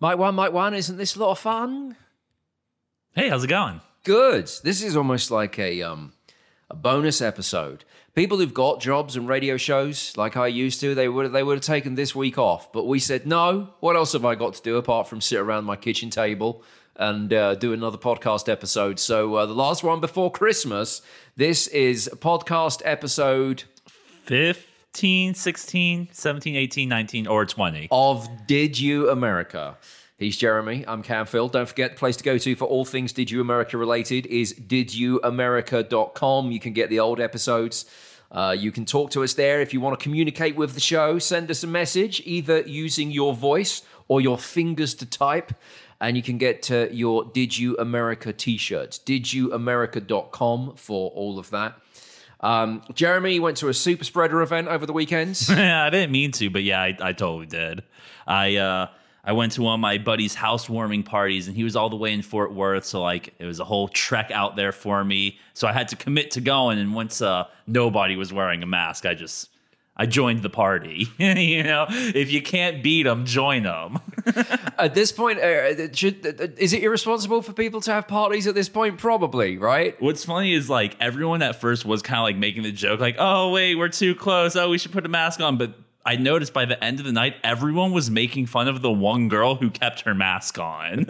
Mike One, isn't this a lot of fun? Hey, how's it going? Good. This is almost like a bonus episode. People who've got jobs and radio shows like I used to, they would have taken this week off, but we said no. What else have I got to do apart from sit around my kitchen table and do another podcast episode? So the last one before Christmas. This is podcast episode 15, 16, 17, 18, 19, or 20 of Did You America? He's Jeremy. I'm Camphil. Don't forget, the place to go to for all things Did You America related is didyouamerica.com. You can get the old episodes. You can talk to us there if you want to communicate with the show. Send us a message, either using your voice or your fingers to type, and you can get your Did You America t-shirts. didyouamerica.com for all of that. Jeremy went to a super spreader event over the weekend. I didn't mean to, but yeah, I totally did. I went to one of my buddy's housewarming parties, and he was all the way in Fort Worth, so like it was a whole trek out there for me. So I had to commit to going, and once nobody was wearing a mask, I joined the party. You know, if you can't beat them, join them. At this point, is it irresponsible for people to have parties at this point? Probably, right? What's funny is like everyone at first was kind of like making the joke, like, "Oh wait, we're too close. Oh, we should put a mask on," but I noticed by the end of the night, everyone was making fun of the one girl who kept her mask on.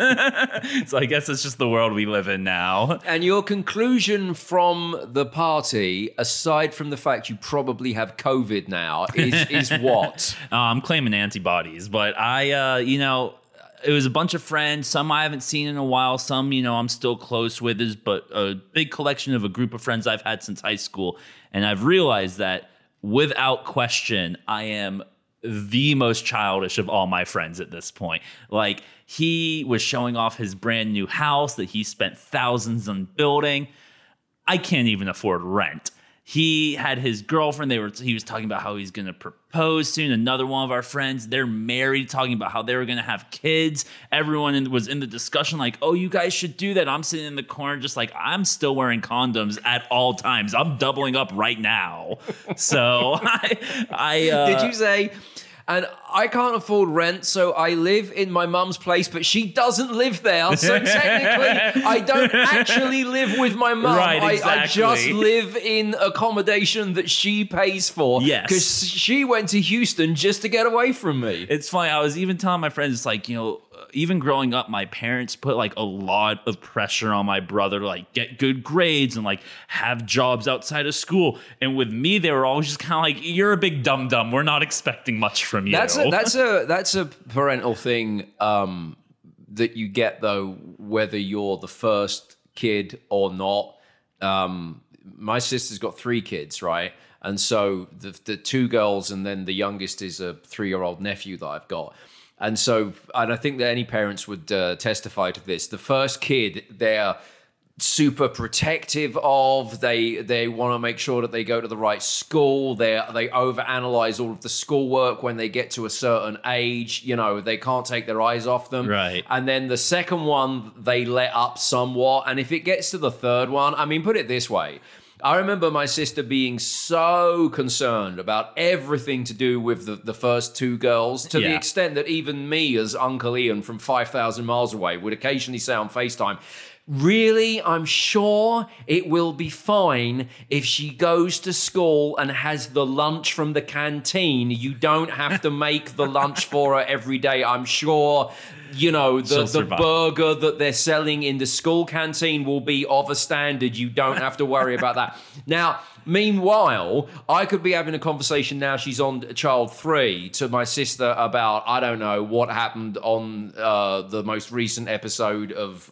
So I guess it's just the world we live in now. And your conclusion from the party, aside from the fact you probably have COVID now, is what? I'm claiming antibodies, but it was a bunch of friends. Some I haven't seen in a while. Some, I'm still close with, but a big collection of a group of friends I've had since high school. And I've realized that without question, I am the most childish of all my friends at this point. Like, he was showing off his brand new house that he spent thousands on building. I can't even afford rent. He had his girlfriend. He was talking about how he's going to propose soon. Another one of our friends, they're married, talking about how they were going to have kids. Everyone was in the discussion like, oh, you guys should do that. I'm sitting in the corner just like, I'm still wearing condoms at all times. I'm doubling up right now. So I did you say, and I can't afford rent, so I live in my mum's place, but she doesn't live there. So technically, I don't actually live with my mum. Right, exactly. I just live in accommodation that she pays for. Yes. Because she went to Houston just to get away from me. It's funny. I was even telling my friends, it's like, even growing up, my parents put like a lot of pressure on my brother to like get good grades and like have jobs outside of school. And with me, they were always just kind of like, "You're a big dum dum. We're not expecting much from you." That's a parental thing that you get though, whether you're the first kid or not. My sister's got three kids, right? And so the two girls, and then the youngest is a 3-year-old nephew that I've got. And so, and I think that any parents would testify to this. The first kid, they're super protective of. They want to make sure that they go to the right school. They overanalyze all of the schoolwork when they get to a certain age. They can't take their eyes off them. Right. And then the second one, they let up somewhat. And if it gets to the third one, I mean, put it this way. I remember my sister being so concerned about everything to do with the first two girls to the extent that even me as Uncle Ian from 5,000 miles away would occasionally say on FaceTime, "Really, I'm sure it will be fine if she goes to school and has the lunch from the canteen. You don't have to make the lunch for her every day. I'm sure, the burger that they're selling in the school canteen will be of a standard. You don't have to worry about that." Now, meanwhile, I could be having a conversation now, she's on child 3, to my sister about, I don't know, what happened on the most recent episode of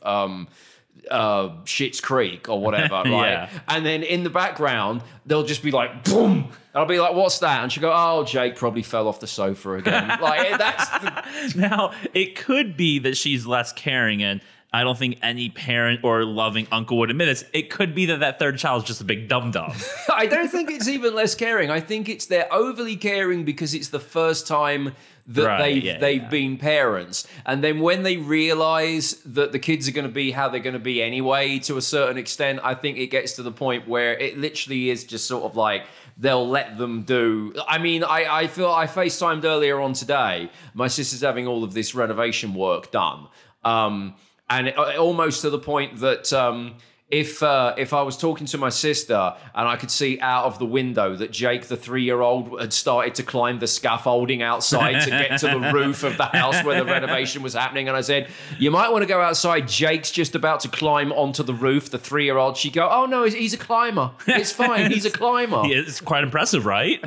Schitt's Creek or whatever, right? Yeah. And then in the background, they'll just be like, boom. And I'll be like, "What's that?" And she'll go, "Oh, Jake probably fell off the sofa again." Like, that's... Now, it could be that she's less caring, and I don't think any parent or loving uncle would admit this. It could be that third child's just a big dum-dum. I don't think it's even less caring. I think it's they're overly caring because it's the first time that they've been parents. And then when they realize that the kids are going to be how they're going to be anyway, to a certain extent, I think it gets to the point where it literally is just sort of like, they'll let them do. I mean, I feel I FaceTimed earlier on today. My sister's having all of this renovation work done. And it, almost to the point that if I was talking to my sister and I could see out of the window that Jake, the 3-year-old, had started to climb the scaffolding outside to get to the roof of the house where the renovation was happening. And I said, you might want to go outside. Jake's just about to climb onto the roof, the 3-year-old. She'd go, oh, no, he's a climber. It's fine. He's a climber. It's quite impressive, right?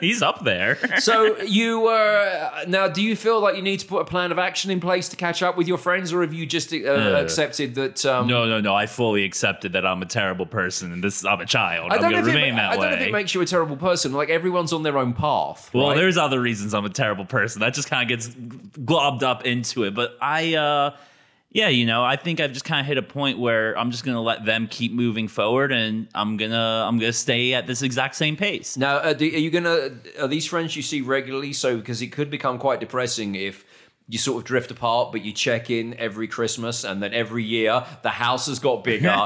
He's up there. So you were now, do you feel like you need to put a plan of action in place to catch up with your friends, or have you just accepted that? No. I fully accepted that I'm a terrible person and I'm a child. I'm going to remain that way. I don't know if it makes you a terrible person. Like, everyone's on their own path. Well, right? There's other reasons I'm a terrible person. That just kind of gets globbed up into it. But I think I've just kind of hit a point where I'm just going to let them keep moving forward, and I'm going to stay at this exact same pace. Now, are these friends you see regularly? So, because it could become quite depressing if you sort of drift apart, but you check in every Christmas, and then every year the house has got bigger,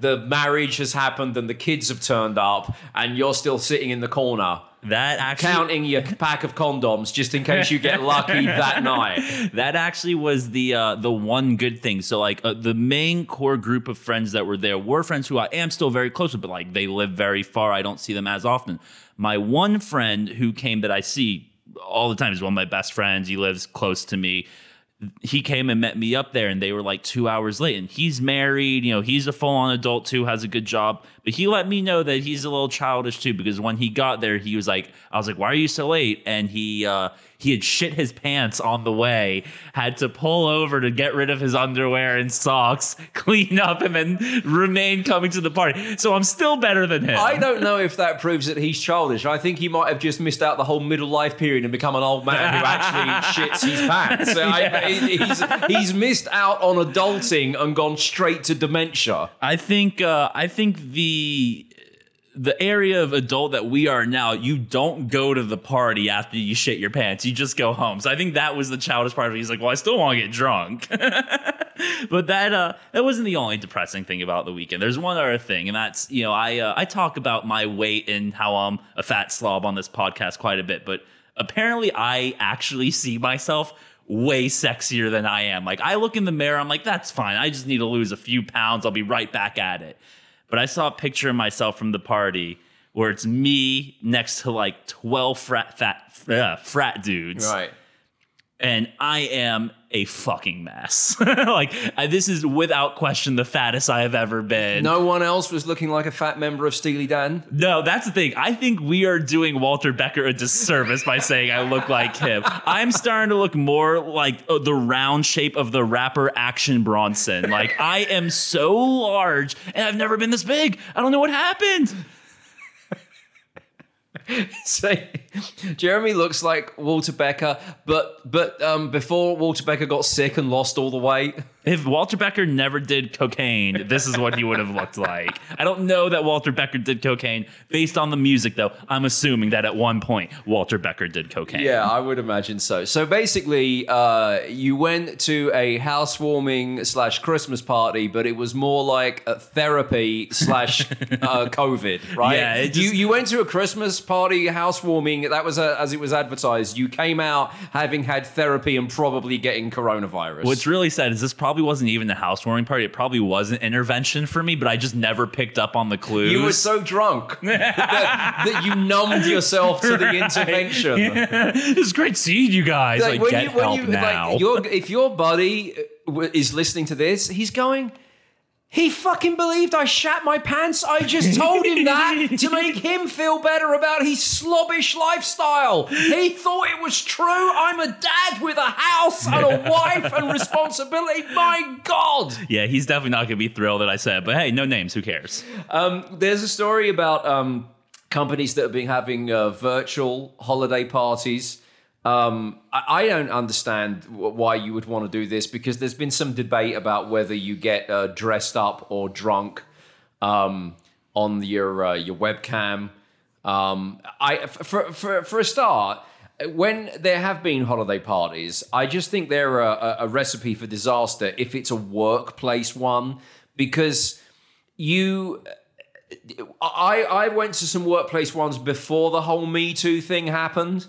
the marriage has happened, and the kids have turned up, and you're still sitting in the corner. That actually, counting your pack of condoms just in case you get lucky that night. That actually was the one good thing. So the main core group of friends that were there were friends who I am still very close with, but like they live very far. I don't see them as often. My one friend who came that I see all the time. He's one of my best friends. He lives close to me. He came and met me up there, and they were like 2 hours late, and he's married. You know, he's a full-on adult too, has a good job, but he let me know that he's a little childish too, because when he got there, he was like, I was like, why are you so late? And he had shit his pants on the way, had to pull over to get rid of his underwear and socks, clean up, and then remain coming to the party. So I'm still better than him. I don't know if that proves that he's childish. I think he might have just missed out the whole middle life period and become an old man who actually shits his pants. So he's missed out on adulting and gone straight to dementia. I think the area of adult that we are now, you don't go to the party after you shit your pants. You just go home. So I think that was the childish part of it. He's like, well, I still want to get drunk. But that wasn't the only depressing thing about the weekend. There's one other thing, and that's, you know, I talk about my weight and how I'm a fat slob on this podcast quite a bit. But apparently I actually see myself way sexier than I am. Like, I look in the mirror, I'm like, that's fine. I just need to lose a few pounds. I'll be right back at it. But I saw a picture of myself from the party where it's me next to like 12 frat dudes. Right. And I am a fucking mess. Like, this is without question the fattest I have ever been. No one else was looking like a fat member of Steely Dan? No, that's the thing. I think we are doing Walter Becker a disservice by saying I look like him. I'm starting to look more like the round shape of the rapper Action Bronson. Like, I am so large, and I've never been this big. I don't know what happened. So, Jeremy looks like Walter Becker, but before Walter Becker got sick and lost all the weight. If Walter Becker never did cocaine, this is what he would have looked like. I don't know that Walter Becker did cocaine. Based on the music, though, I'm assuming that at one point, Walter Becker did cocaine. Yeah, I would imagine so. So basically, you went to a housewarming / Christmas party, but it was more like a therapy / COVID, right? Yeah, you went to a Christmas party housewarming. That was as it was advertised. You came out having had therapy and probably getting coronavirus. What's really sad is this probably wasn't even a housewarming party. It probably was an intervention for me, but I just never picked up on the clues. You were so drunk that you numbed yourself to the intervention. Yeah. It's great seeing you guys. Like, when get you, when help you, now. Like, if your buddy is listening to this, he's going, he fucking believed I shat my pants. I just told him that to make him feel better about his slobbish lifestyle. He thought it was true. I'm a dad with a house and a wife and responsibility. My God. Yeah, he's definitely not going to be thrilled that I said, but hey, no names. Who cares? There's a story about companies that have been having virtual holiday parties. I don't understand why you would want to do this, because there's been some debate about whether you get dressed up or drunk on your webcam. I for a start, when there have been holiday parties, I just think they're a recipe for disaster if it's a workplace one, because you... I went to some workplace ones before the whole Me Too thing happened,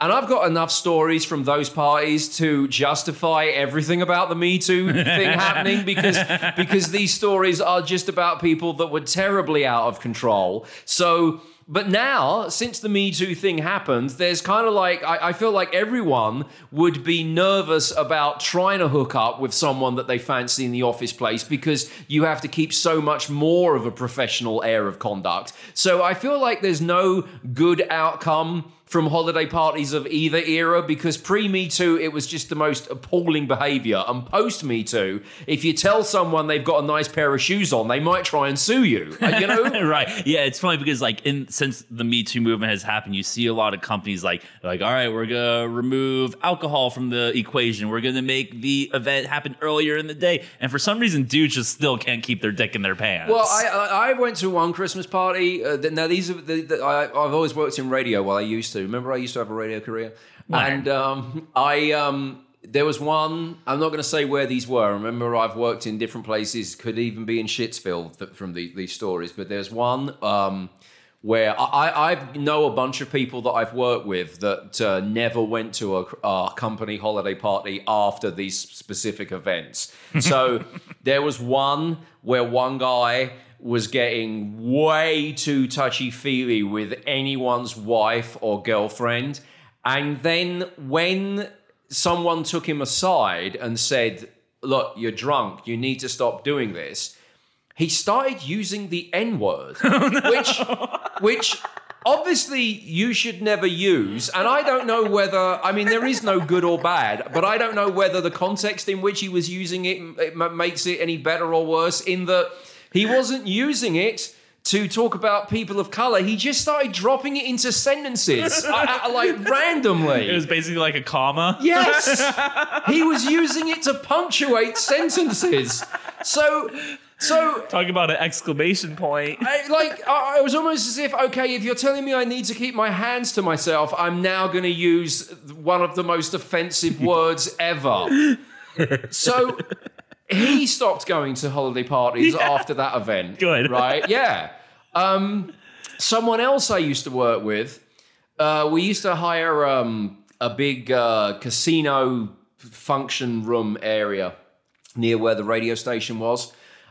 and I've got enough stories from those parties to justify everything about the Me Too thing happening, because these stories are just about people that were terribly out of control. So, but now, since the Me Too thing happened, there's kind of like, I feel like everyone would be nervous about trying to hook up with someone that they fancy in the office place, because you have to keep so much more of a professional air of conduct. So I feel like there's no good outcome from holiday parties of either era, because pre-Me Too, it was just the most appalling behavior. And post-Me Too, if you tell someone they've got a nice pair of shoes on, they might try and sue you, you know? Right. Yeah, it's funny because, like, since the Me Too movement has happened, you see a lot of companies like, all right, we're going to remove alcohol from the equation. We're going to make the event happen earlier in the day. And for some reason, dudes just still can't keep their dick in their pants. Well, I went to one Christmas party. Now, these are I've always worked in radio while I used to. Remember, I used to have a radio career, and there was one. I'm not going to say where these were. Remember, I've worked in different places. Could even be in Shitsville from these stories. But there's one where I know a bunch of people that I've worked with that never went to a company holiday party after these specific events. So there was one where one guy was getting way too touchy-feely with anyone's wife or girlfriend. And then when someone took him aside and said, look, you're drunk, you need to stop doing this, he started using the N-word, which obviously you should never use. And I don't know whether, I mean, there is no good or bad, but I don't know whether the context in which he was using it makes it any better or worse, in that he wasn't using it to talk about people of color. He just started dropping it into sentences, like randomly. It was basically like a comma. Yes. He was using it to punctuate sentences. So talking about an exclamation point. I was almost as if, okay, if you're telling me I need to keep my hands to myself, I'm now going to use one of the most offensive words ever. So... he stopped going to holiday parties after that event. Good. Right? Yeah. Someone else I used to work with, we used to hire a big casino function room area near where the radio station was.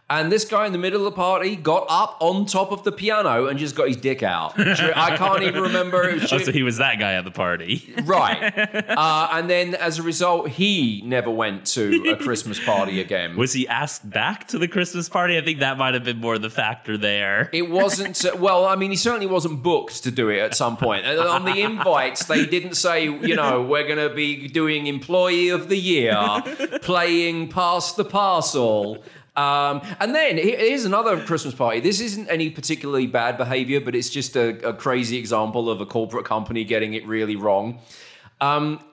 And this guy in the middle of the party got up on top of the piano and just got his dick out. I can't even remember. So he was that guy at the party. Right. And then as a result, he never went to a Christmas party again. Was he asked back to the Christmas party? I think that might have been more the factor there. It wasn't. Well, I mean, he certainly wasn't booked to do it at some point. And on the invites, they didn't say, you know, we're going to be doing Employee of the Year, playing Pass the Parcel. And then here's another Christmas party. This isn't any particularly bad behavior, but it's just a crazy example of a corporate company getting it really wrong.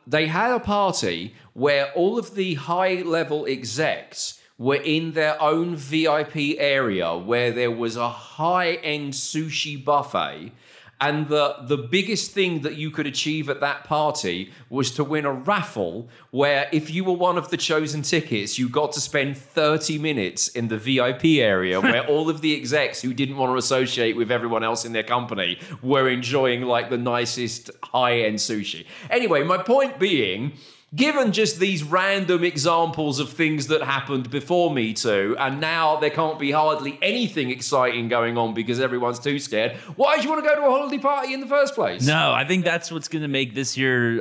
They had a party where all of the high-level execs were in their own VIP area where there was a high-end sushi buffet. And the biggest thing that you could achieve at that party was to win a raffle where, if you were one of the chosen tickets, you got to spend 30 minutes in the VIP area where all of the execs who didn't want to associate with everyone else in their company were enjoying, like, the nicest high-end sushi. Anyway, my point being... given just these random examples of things that happened before Me Too, and now there can't be hardly anything exciting going on because everyone's too scared, why do you want to go to a holiday party in the first place? No, I think that's what's going to make this year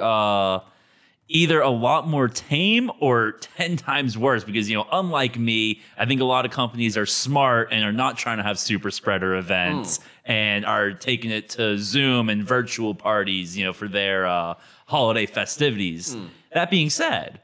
either a lot more tame or 10 times worse because, you know, unlike me, I think a lot of companies are smart and are not trying to have super spreader events and are taking it to Zoom and virtual parties, you know, for their holiday festivities. That being said,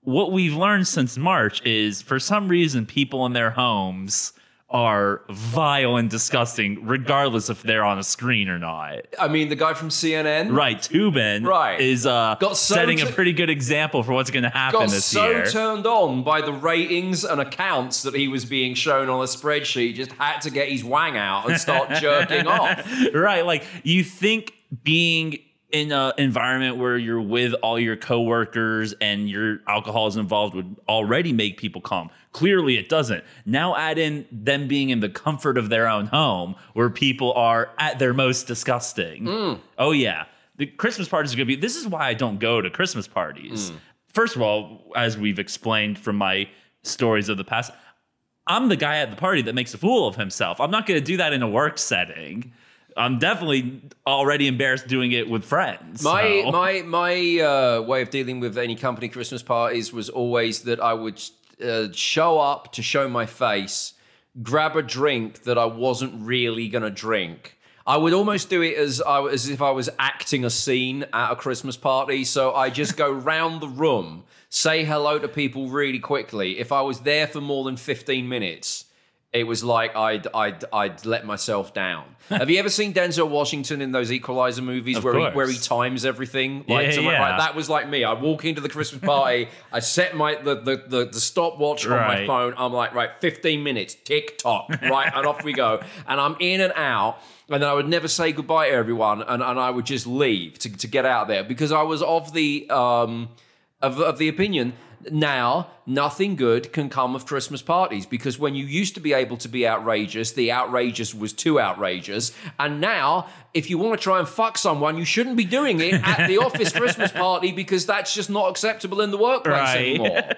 what we've learned since March is, for some reason, people in their homes are vile and disgusting, regardless if they're on a screen or not. I mean, the guy from CNN? Right, Tubin is setting a pretty good example for what's going to happen this year. Got so turned on by the ratings and accounts that he was being shown on a spreadsheet, just had to get his wang out and start jerking off. Right, like, you think being in an environment where you're with all your coworkers and your alcohol is involved would already make people calm. Clearly it doesn't. Now add in them being in the comfort of their own home where people are at their most disgusting. Mm. Oh yeah. The Christmas parties are going to be, this is why I don't go to Christmas parties. Mm. First of all, as we've explained from my stories of the past, I'm the guy at the party that makes a fool of himself. I'm not going to do that in a work setting. I'm definitely already embarrassed doing it with friends. My way of dealing with any company Christmas parties was always that I would show up to show my face, grab a drink that I wasn't really going to drink. I would almost do it as if I was acting a scene at a Christmas party. So I just go round the room, say hello to people really quickly. If I was there for more than 15 minutes... it was like I'd let myself down. Have you ever seen Denzel Washington in those Equalizer movies where he times everything? Like that was like me. I walk into the Christmas party, I set my the stopwatch on my phone. I'm like, right, 15 minutes, tick tock, right, and off we go. And I'm in and out, and then I would never say goodbye to everyone, and I would just leave to get out of there because I was of the the opinion. Now, nothing good can come of Christmas parties because when you used to be able to be outrageous, the outrageous was too outrageous. And now, if you want to try and fuck someone, you shouldn't be doing it at the office Christmas party because that's just not acceptable in the workplace anymore.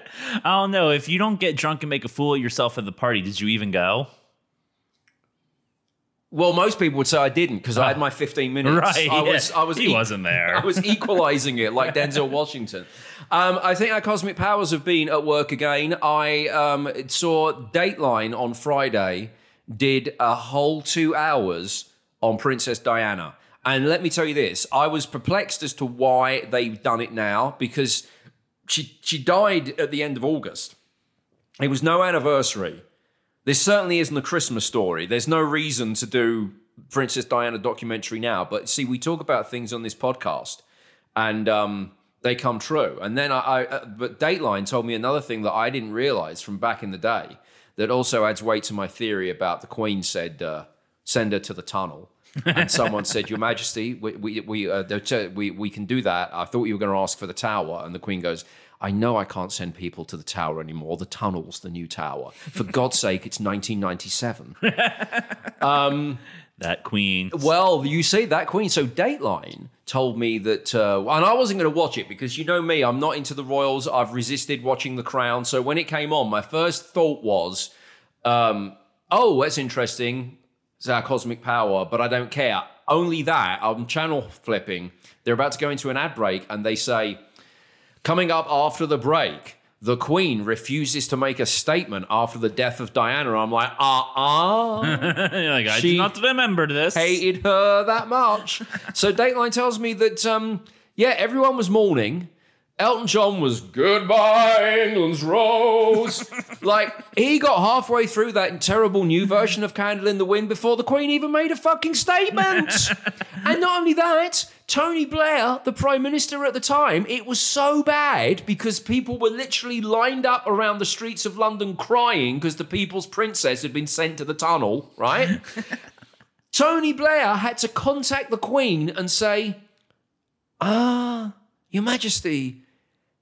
I don't know. If you don't get drunk and make a fool of yourself at the party, did you even go? Well, most people would say I didn't because I had my 15 minutes. Right, he wasn't there. I was equalizing it like Denzel Washington. I think our cosmic powers have been at work again. I saw Dateline on Friday, did a whole 2 hours on Princess Diana. And let me tell you this, I was perplexed as to why they've done it now because she died at the end of August. It was no anniversary. This certainly isn't a Christmas story. There's no reason to do Princess Diana documentary now. But see, we talk about things on this podcast and they come true. And then but Dateline told me another thing that I didn't realize from back in the day that also adds weight to my theory about the Queen said, send her to the tunnel. And someone said, Your Majesty, we can do that. I thought you were going to ask for the tower. And the Queen goes, I know I can't send people to the tower anymore. The tunnel's the new tower. For God's sake, it's 1997. That Queen. Well, you see, that Queen. So Dateline told me that, and I wasn't going to watch it because you know me, I'm not into the royals. I've resisted watching The Crown. So when it came on, my first thought was, oh, that's interesting. It's our cosmic power, but I don't care. Only that, I'm channel flipping. They're about to go into an ad break and they say, coming up after the break, the Queen refuses to make a statement after the death of Diana. I'm like, You're like, I do not remember this. Hated her that much. So Dateline tells me that, everyone was mourning. Elton John was, goodbye, England's rose. Like, he got halfway through that terrible new version of Candle in the Wind before the Queen even made a fucking statement. And not only that, Tony Blair, the Prime Minister at the time, it was so bad because people were literally lined up around the streets of London crying because the People's Princess had been sent to the tunnel, right? Tony Blair had to contact the Queen and say, Your Majesty,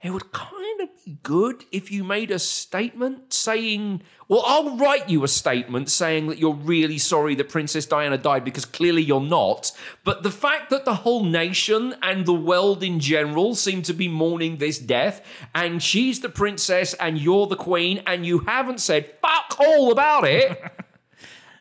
it would kind of be good if you made a statement saying, well, I'll write you a statement saying that you're really sorry that Princess Diana died because clearly you're not. But the fact that the whole nation and the world in general seem to be mourning this death and she's the princess and you're the Queen and you haven't said fuck all about it...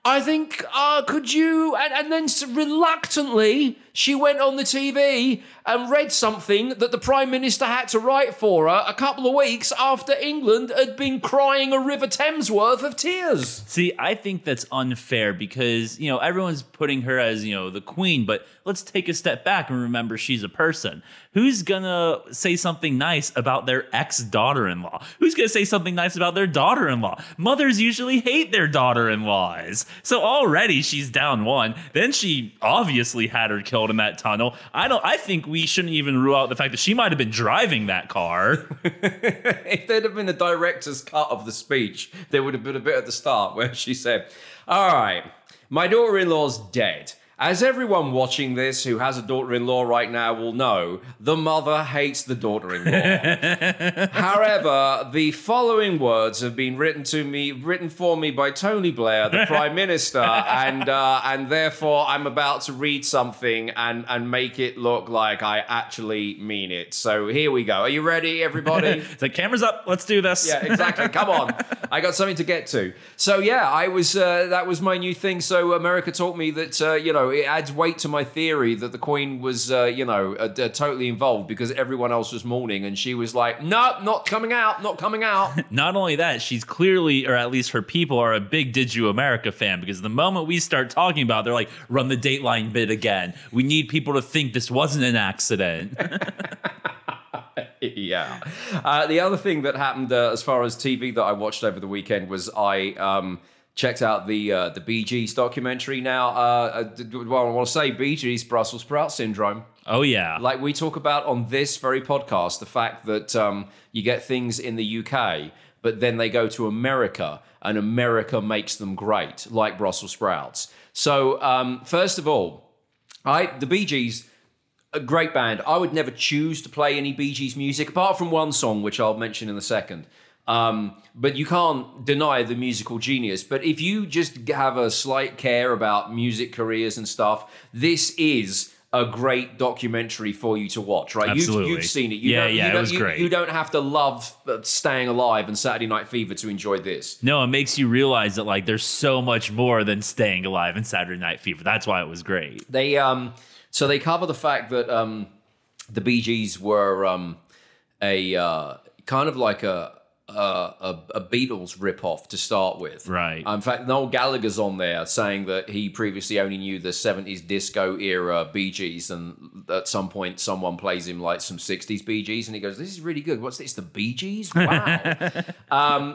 I think, could you... And then reluctantly, she went on the TV and read something that the Prime Minister had to write for her a couple of weeks after England had been crying a River Thames worth of tears. See, I think that's unfair because, you know, everyone's putting her as, you know, the Queen, but let's take a step back and remember she's a person. Who's going to say something nice about their ex-daughter-in-law? Who's going to say something nice about their daughter-in-law? Mothers usually hate their daughter-in-laws. So already she's down one. Then she obviously had her killed in that tunnel. I think we shouldn't even rule out the fact that she might have been driving that car. If there'd have been a director's cut of the speech, there would have been a bit at the start where she said, all right, my daughter-in-law's dead. As everyone watching this who has a daughter-in-law right now will know, the mother hates the daughter-in-law. However, the following words have been written for me by Tony Blair, the Prime Minister, and therefore I'm about to read something and make it look like I actually mean it. So here we go. Are you ready, everybody? The camera's up. Let's do this. Yeah, exactly. Come on. I got something to get to. So yeah, I was. That was my new thing. So America taught me that it adds weight to my theory that the Queen was totally involved because everyone else was mourning and she was like, no, not coming out. Not only that, she's clearly, or at least her people, are a big Did You America fan, because the moment we start talking about it, they're like, run the Dateline bit again. We need people to think this wasn't an accident. Yeah. The other thing that happened as far as TV that I watched over the weekend was I checked out the Bee Gees documentary. Now, I want to say Bee Gees, Brussels sprout syndrome. Oh, yeah. Like we talk about on this very podcast, the fact that you get things in the UK, but then they go to America and America makes them great, like Brussels sprouts. So first of all, the Bee Gees, a great band. I would never choose to play any Bee Gees music, apart from one song, which I'll mention in a second. But you can't deny the musical genius. But if you just have a slight care about music careers and stuff, this is a great documentary for you to watch, right? Absolutely. You've seen it. It was great. You don't have to love Staying Alive and Saturday Night Fever to enjoy this. No, it makes you realize that like there's so much more than Staying Alive and Saturday Night Fever. That's why it was great. They so they cover the fact that the Bee Gees were a Beatles ripoff to start with. Right. In fact, Noel Gallagher's on there saying that he previously only knew the 70s disco era Bee Gees, and at some point someone plays him like some 60s Bee Gees and he goes, this is really good. What's this, the Bee Gees? Wow.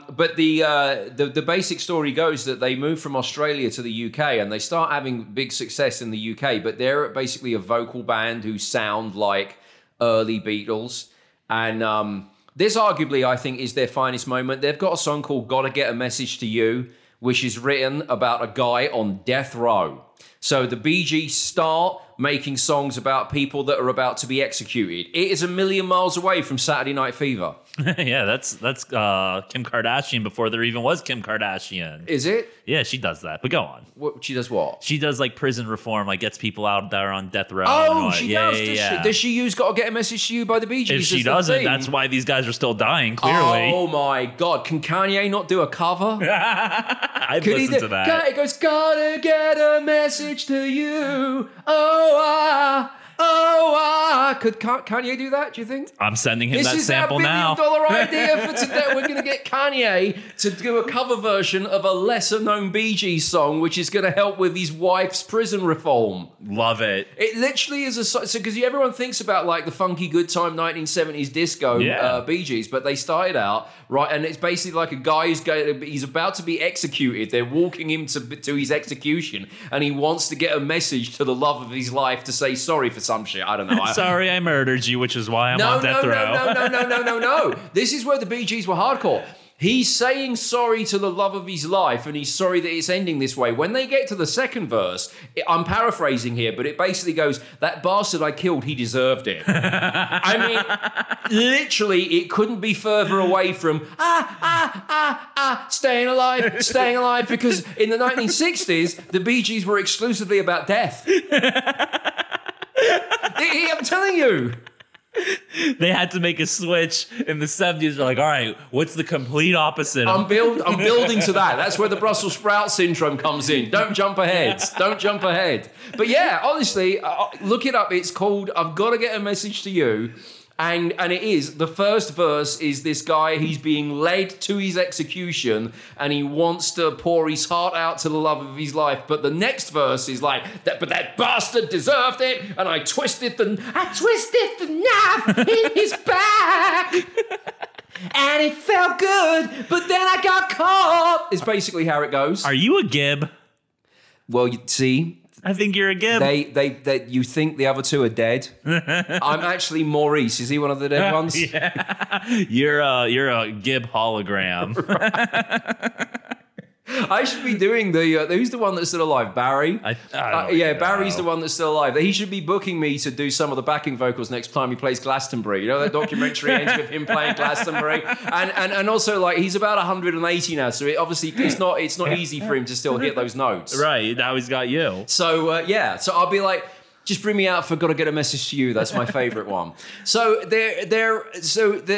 But the basic story goes that they moved from Australia to the UK and they start having big success in the UK, but they're basically a vocal band who sound like early Beatles. And this arguably, I think, is their finest moment. They've got a song called Gotta Get a Message to You, which is written about a guy on death row. So the Bee Gees start making songs about people that are about to be executed. It is a million miles away from Saturday Night Fever. Yeah, that's Kim Kardashian before there even was Kim Kardashian. Is it? Yeah, she does that, but go on. She does what? She does like prison reform, like gets people out that are on death row. Oh, she does. Does she use Gotta Get a Message to You by the Bee Gees? If she doesn't, that's why these guys are still dying, clearly. Oh my God, can Kanye not do a cover? I've listened to that. It goes, gotta get a message to you, could Kanye do that, do you think? I'm sending him that sample now. This is our $1 billion idea for today. We're going to get Kanye to do a cover version of a lesser-known Bee Gees song, which is going to help with his wife's prison reform. Love it. It literally is because everyone thinks about like the funky good time 1970s disco Bee Gees, but they started out, right, and it's basically like a guy he's about to be executed. They're walking him to his execution, and he wants to get a message to the love of his life to say sorry for some shit. I don't know. Sorry I murdered you, which is why I'm on death row. No. This is where the Bee Gees were hardcore. He's saying sorry to the love of his life, and he's sorry that it's ending this way. When they get to the second verse, I'm paraphrasing here, but it basically goes, that bastard I killed, he deserved it. I mean, literally, it couldn't be further away from, staying alive, because in the 1960s, the Bee Gees were exclusively about death. I'm telling you. They had to make a switch in the 70s. They're like, all right, what's the complete opposite? I'm building to that. That's where the Brussels sprout syndrome comes in. Don't jump ahead. But yeah, honestly, look it up. It's called I've Got to Get a Message to You. And it is, the first verse is this guy, he's being led to his execution and he wants to pour his heart out to the love of his life. But the next verse is like, that bastard deserved it and I twisted the knife in his back and it felt good, but then I got caught. It's basically how it goes. Are you a gib? Well, you see, I think you're a gib. They you think the other two are dead. I'm actually Maurice. Is he one of the dead ones? Yeah. You're a gib hologram. Right. I should be doing the, who's the one that's still alive? Barry? Yeah, Barry's the one that's still alive. He should be booking me to do some of the backing vocals next time he plays Glastonbury. You know, that documentary ends with him playing Glastonbury. And also, like, he's about 180 now, so it obviously it's not easy for him to still hit those notes. Right, now he's got you. So, yeah, so I'll be like, just bring me out for Gotta Get a Message to You. That's my favorite one. So they're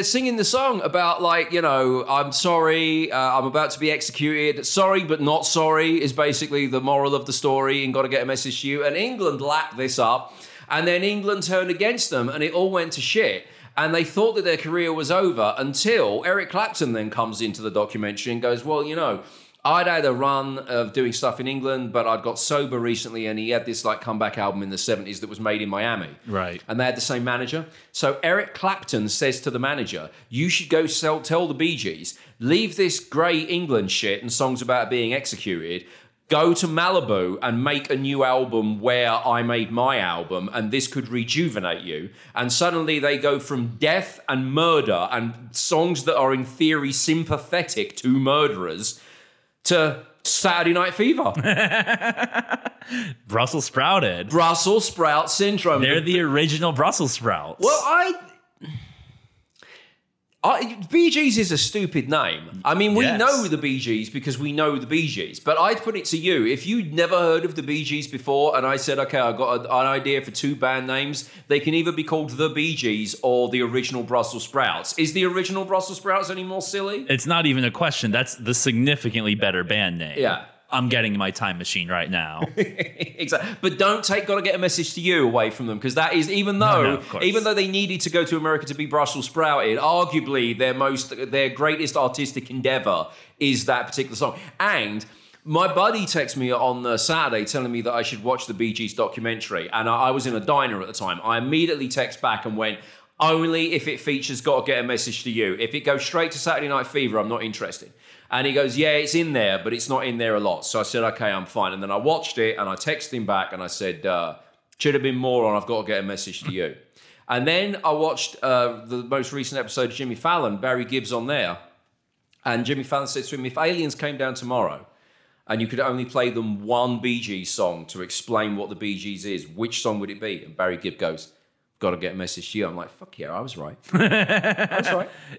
singing the song about, like, you know, I'm sorry, I'm about to be executed. Sorry, but not sorry is basically the moral of the story in Gotta Get a Message to You. And England lapped this up, and then England turned against them, and it all went to shit. And they thought that their career was over until Eric Clapton then comes into the documentary and goes, well, you know, I'd had a run of doing stuff in England, but I'd got sober recently, and he had this, like, comeback album in the 70s that was made in Miami. Right. And they had the same manager. So Eric Clapton says to the manager, you should go tell the Bee Gees, leave this grey England shit and songs about being executed, go to Malibu and make a new album where I made my album, and this could rejuvenate you. And suddenly they go from death and murder and songs that are in theory sympathetic to murderers to Saturday Night Fever. Brussels sprouted. Brussels sprout syndrome. They're the original Brussels sprouts. Well, Bee Gees is a stupid name. I mean, we know the Bee Gees because we know the Bee Gees. But I'd put it to you, if you'd never heard of the Bee Gees before, and I said, okay, I've got an idea for two band names, they can either be called the Bee Gees or the original Brussels Sprouts. Is the original Brussels Sprouts any more silly? It's not even a question. That's the significantly better band name. Yeah. I'm getting my time machine right now. Exactly. But don't take Gotta Get a Message to You away from them, because that is, even though they needed to go to America to be Brussels sprouted, arguably their greatest artistic endeavor is that particular song. And my buddy texted me on Saturday telling me that I should watch the Bee Gees documentary. And I was in a diner at the time. I immediately texted back and went, only if it features Gotta Get a Message to You. If it goes straight to Saturday Night Fever, I'm not interested. And he goes, yeah, it's in there, but it's not in there a lot. So I said, okay, I'm fine. And then I watched it, and I texted him back, and I said, should have been more on I've Gotta Get a Message to You. And then I watched the most recent episode of Jimmy Fallon, Barry Gibbs on there. And Jimmy Fallon said to him, if aliens came down tomorrow and you could only play them one Bee Gees song to explain what the Bee Gees is, which song would it be? And Barry Gibb goes, Gotta Get a Message to You. I'm like, fuck yeah, I was right.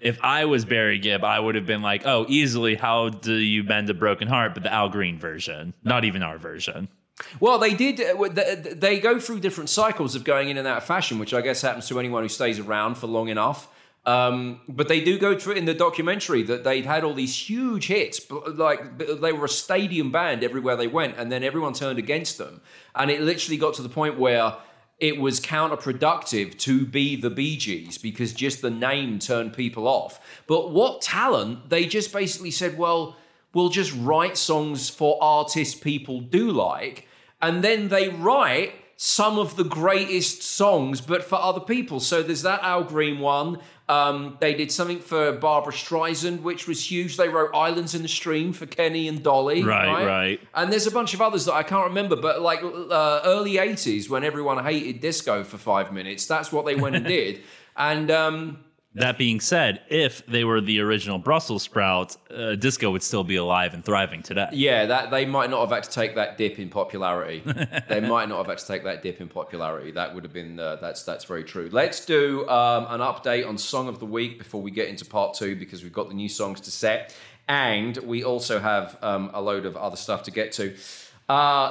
If I was Barry Gibb, I would have been like, oh, easily, How Do You Mend a Broken Heart? But the Al Green version, not even our version. Well, they did. They go through different cycles of going in and out of fashion, which I guess happens to anyone who stays around for long enough. But they do go through in the documentary that they'd had all these huge hits, like they were a stadium band everywhere they went, and then everyone turned against them. And it literally got to the point where it was counterproductive to be the Bee Gees because just the name turned people off. But what talent, they just basically said, well, we'll just write songs for artists people do like. And then they write some of the greatest songs, but for other people. So there's that Al Green one. They did something for Barbra Streisand, which was huge. They wrote Islands in the Stream for Kenny and Dolly. Right. And there's a bunch of others that I can't remember, but like early 80s when everyone hated disco for 5 minutes, that's what they went and did. And that being said, if they were the original Brussels sprouts, disco would still be alive and thriving today. Yeah, that they might not have had to take that dip in popularity. That would have been that's very true. Let's do an update on Song of the Week before we get into part two, because we've got the new songs to set, and we also have a load of other stuff to get to.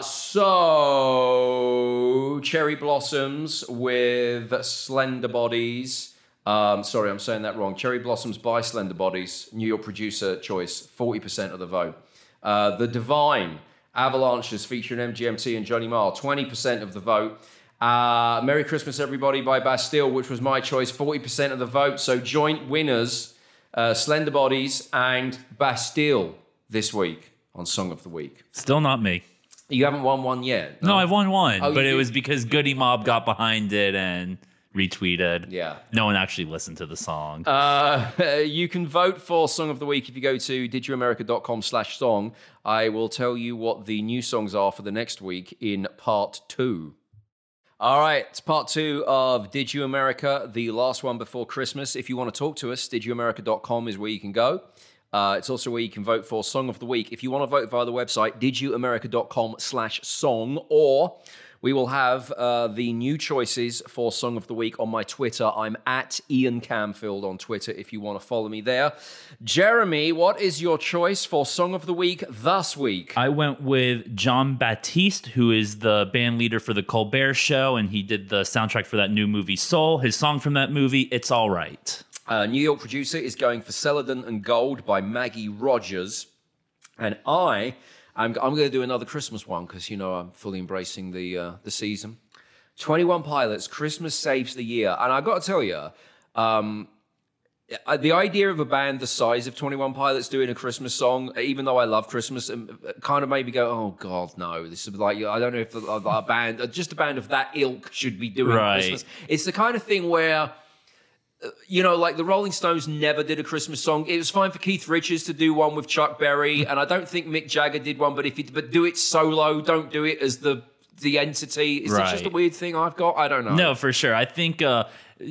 So Cherry Blossoms with Slender Bodies. Sorry, I'm saying that wrong. Cherry Blossoms by Slender Bodies, New York producer choice, 40% of the vote. The Divine, Avalanches featuring MGMT and Johnny Marr, 20% of the vote. Merry Christmas Everybody by Bastille, which was my choice, 40% of the vote. So joint winners, Slender Bodies and Bastille this week on Song of the Week. Still not me. You haven't won one yet? No, I've won one, but it was because Goody Mob got behind it and retweeted. Yeah. No one actually listened to the song. You can vote for Song of the Week if you go to didyouamerica.com/song. I will tell you what the new songs are for the next week in part two. All right, it's part two of Did You America, the last one before Christmas. If you want to talk to us, didyouamerica.com is where you can go. It's also where you can vote for Song of the Week. If you want to vote via the website, didyouamerica.com/song, or we will have the new choices for Song of the Week on my Twitter. I'm at Ian Camfield on Twitter if you want to follow me there. Jeremy, what is your choice for Song of the Week this week? I went with Jon Batiste, who is the band leader for The Colbert Show, and he did the soundtrack for that new movie Soul. His song from that movie, It's All Right. New York Producer is going for Celadon and Gold by Maggie Rogers. And I'm going to do another Christmas one because, you know, I'm fully embracing the season. 21 Pilots, Christmas Saves the Year. And I got to tell you, the idea of a band the size of 21 Pilots doing a Christmas song, even though I love Christmas, kind of made me go, oh, God, no. This is like, I don't know if a band, just a band of that ilk should be doing Christmas. It's the kind of thing where, you know, like the Rolling Stones never did a Christmas song. It was fine for Keith Richards to do one with Chuck Berry, and I don't think Mick Jagger did one, but but do it solo, don't do it as the entity. Is it just a weird thing I've got? I don't know. No, for sure. I think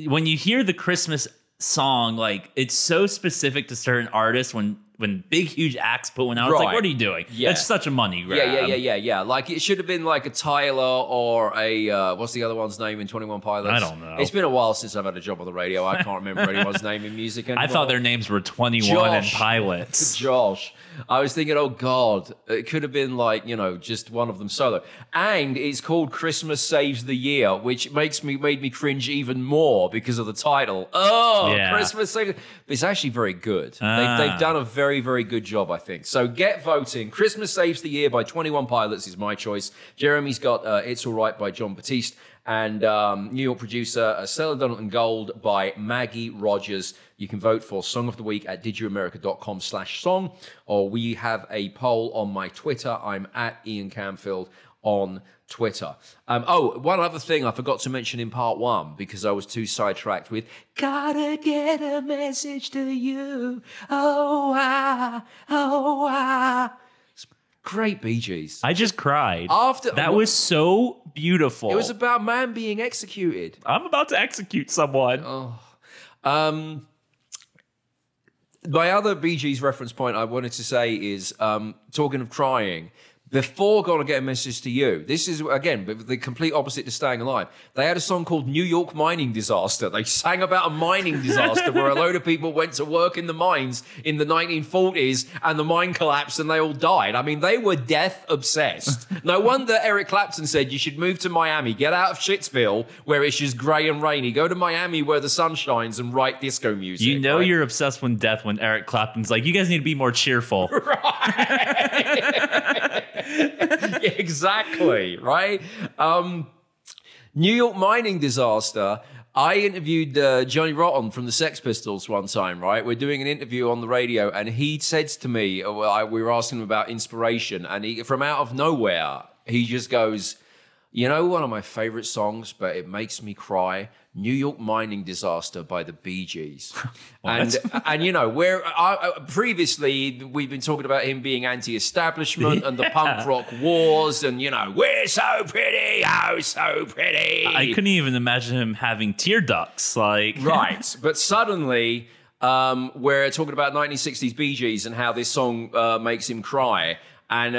when you hear the Christmas song, like, it's so specific to certain artists. When big, huge acts put one out, it's like, what are you doing? Yeah. It's such a money grab. Yeah. Like, it should have been like a Tyler or a, what's the other one's name in 21 Pilots? I don't know. It's been a while since I've had a job on the radio. I can't remember anyone's name in music anymore. I thought their names were 21 and Pilots. Josh. I was thinking, oh, God, it could have been like, you know, just one of them solo. And it's called Christmas Saves the Year, which made me cringe even more because of the title. Oh, yeah. Christmas Saves. It's actually very good. They've done a very, very good job, I think. So get voting. Christmas Saves the Year by 21 Pilots is my choice. Jeremy's got It's All Right by Jon Batiste. And New York Producer, Celadon and Gold by Maggie Rogers. You can vote for Song of the Week at didyouamerica.com/song, or we have a poll on my Twitter. I'm at Ian Camfield on Twitter. One other thing I forgot to mention in part one because I was too sidetracked with Gotta Get a Message to You. Oh, great Bee Gees. I just cried. That was so beautiful. It was about man being executed. I'm about to execute someone. Oh. My other Bee Gees reference point I wanted to say is, talking of crying, before Gotta Get a Message to You, this is, again, the complete opposite to Staying Alive. They had a song called New York Mining Disaster. They sang about a mining disaster where a load of people went to work in the mines in the 1940s and the mine collapsed and they all died. I mean, they were death obsessed. No wonder Eric Clapton said, you should move to Miami, get out of Shittsville where it's just gray and rainy, go to Miami where the sun shines and write disco music. You know you're obsessed with death when Eric Clapton's like, you guys need to be more cheerful. Right. Exactly, right? New York Mining Disaster. I interviewed Johnny Rotten from the Sex Pistols one time, right? We're doing an interview on the radio, and he said to me, we were asking him about inspiration, and he, from out of nowhere, he just goes, you know, one of my favorite songs, but it makes me cry, New York Mining Disaster by the Bee Gees. And you know, previously we've been talking about him being anti-establishment and the punk rock wars and, you know, we're so pretty, oh, so pretty. I couldn't even imagine him having tear ducts. Like. Right, but suddenly we're talking about 1960s Bee Gees and how this song makes him cry. And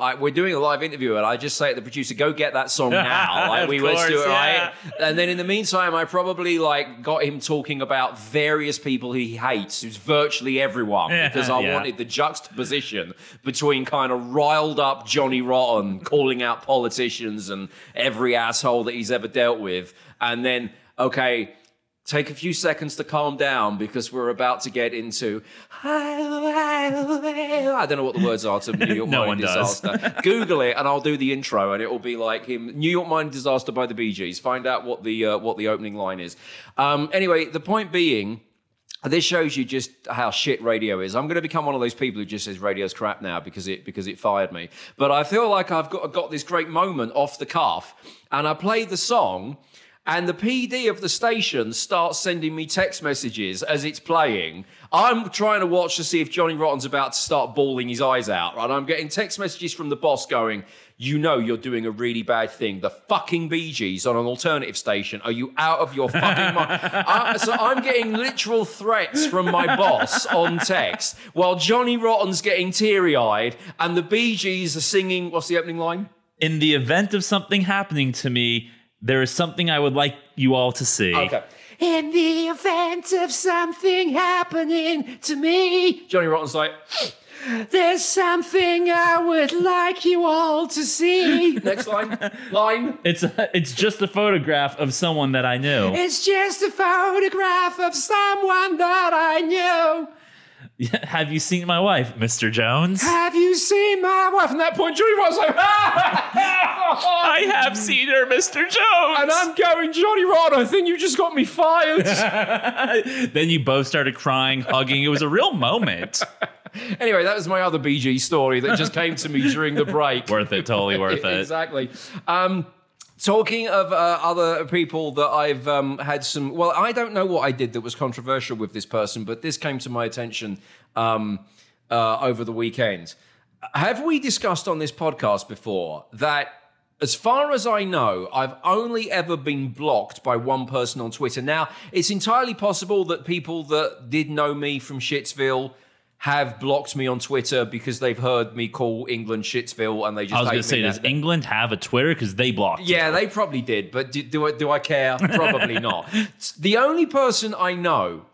we're doing a live interview, and I just say to the producer, "Go get that song now." Like let's do it, right? And then in the meantime, I probably got him talking about various people he hates, who's virtually everyone, because I wanted the juxtaposition between kind of riled up Johnny Rotten calling out politicians and every asshole that he's ever dealt with, and then take a few seconds to calm down because we're about to get into. I don't know what the words are to New York Mining Disaster. Google it, and I'll do the intro, and it will be like him. New York Mining Disaster by the Bee Gees. Find out what the opening line is. Anyway, the point being, this shows you just how shit radio is. I'm going to become one of those people who just says radio's crap now because it fired me. But I feel like I've got this great moment off the cuff, and I played the song. And the PD of the station starts sending me text messages as it's playing. I'm trying to watch to see if Johnny Rotten's about to start bawling his eyes out, right? I'm getting text messages from the boss going, you know you're doing a really bad thing. The fucking Bee Gees on an alternative station. Are you out of your fucking mind? So I'm getting literal threats from my boss on text while Johnny Rotten's getting teary-eyed and the Bee Gees are singing, what's the opening line? In the event of something happening to me, there is something I would like you all to see. Okay. In the event of something happening to me. Johnny Rotten's like, there's something I would like you all to see. Next line. Line. It's just a photograph of someone that I knew. It's just a photograph of someone that I knew. Have you seen my wife, Mr. Jones? Have you seen my wife? At that point, Johnny Rotten's like, I have seen her, Mr. Jones. And I'm going, Johnny Rotten, I think you just got me fired. Then you both started crying, hugging. It was a real moment. Anyway, that was my other Bee Gees story that just came to me during the break. Worth it, totally worth it. Exactly. Talking of other people that I've had some... Well, I don't know what I did that was controversial with this person, but this came to my attention over the weekend. Have we discussed on this podcast before that, as far as I know, I've only ever been blocked by one person on Twitter? Now, it's entirely possible that people that did know me from Shitsville have blocked me on Twitter because they've heard me call England Shitsville and they just hate me. I was going to say, does England have a Twitter? Because they blocked me. Yeah, they probably did, but do I care? Probably not. The only person I know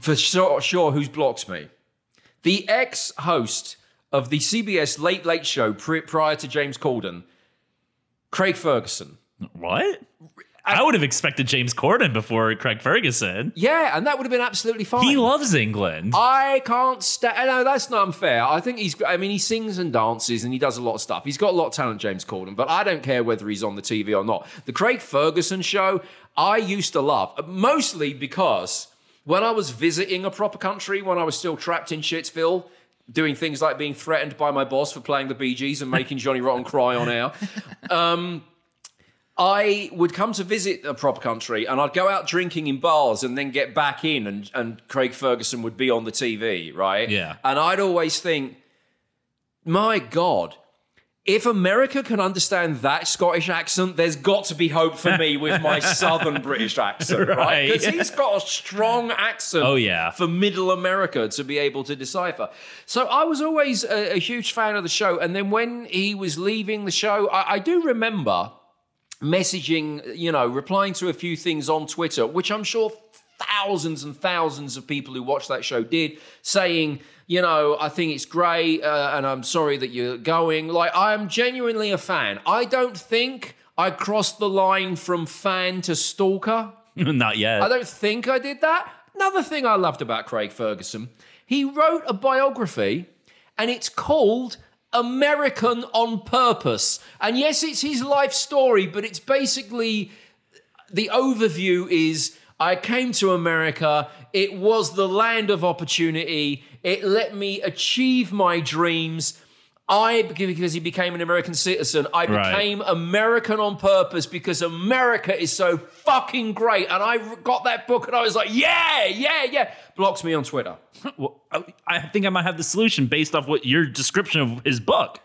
for sure who's blocked me, the ex-host of the CBS Late Late Show prior to James Corden, Craig Ferguson. What? I would have expected James Corden before Craig Ferguson. Yeah, and that would have been absolutely fine. He loves England. I can't stand... No, that's not unfair. I think he's... I mean, he sings and dances and he does a lot of stuff. He's got a lot of talent, James Corden, but I don't care whether he's on the TV or not. The Craig Ferguson show, I used to love, mostly because when I was visiting a proper country, when I was still trapped in Shitsville, doing things like being threatened by my boss for playing the Bee Gees and making Johnny Rotten cry on air... I would come to visit a prop country and I'd go out drinking in bars and then get back in and Craig Ferguson would be on the TV, right? Yeah. And I'd always think, my God, if America can understand that Scottish accent, there's got to be hope for me with my southern British accent, right? Because he's got a strong accent for middle America to be able to decipher. So I was always a huge fan of the show. And then when he was leaving the show, I do remember... messaging, you know, replying to a few things on Twitter, which I'm sure thousands and thousands of people who watch that show did, saying, you know, I think it's great and I'm sorry that you're going. Like, I'm genuinely a fan. I don't think I crossed the line from fan to stalker. Not yet. I don't think I did that. Another thing I loved about Craig Ferguson, he wrote a biography and it's called... American on Purpose. And yes, it's his life story, but it's basically the overview is I came to America. It was the land of opportunity. It let me achieve my dreams. Because he became an American citizen, I became American on purpose because America is so fucking great. And I got that book and I was like, yeah. Blocks me on Twitter. Well, I think I might have the solution based off what your description of his book.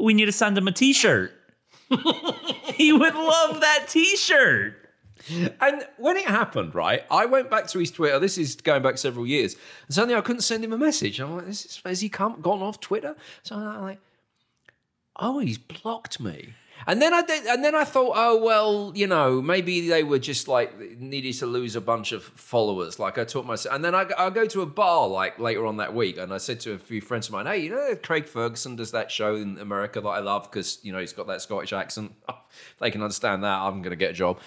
We need to send him a T-shirt. He would love that T-shirt. And when it happened, right, I went back to his Twitter. This is going back several years. And suddenly I couldn't send him a message. I'm like, has he gone off Twitter? So I'm like, oh, he's blocked me. And then I thought, oh, well, you know, maybe they were just like needed to lose a bunch of followers. Like I taught myself. And then I go to a bar like later on that week. And I said to a few friends of mine, hey, you know, Craig Ferguson does that show in America that I love because, you know, he's got that Scottish accent. If they can understand that, I'm going to get a job.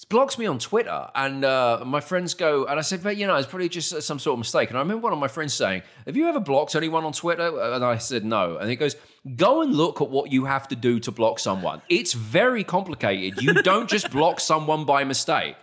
It blocks me on Twitter. And my friends go, and I said, but, you know, it's probably just some sort of mistake. And I remember one of my friends saying, have you ever blocked anyone on Twitter? And I said, no. And he goes... go and look at what you have to do to block someone. It's very complicated. You don't just block someone by mistake.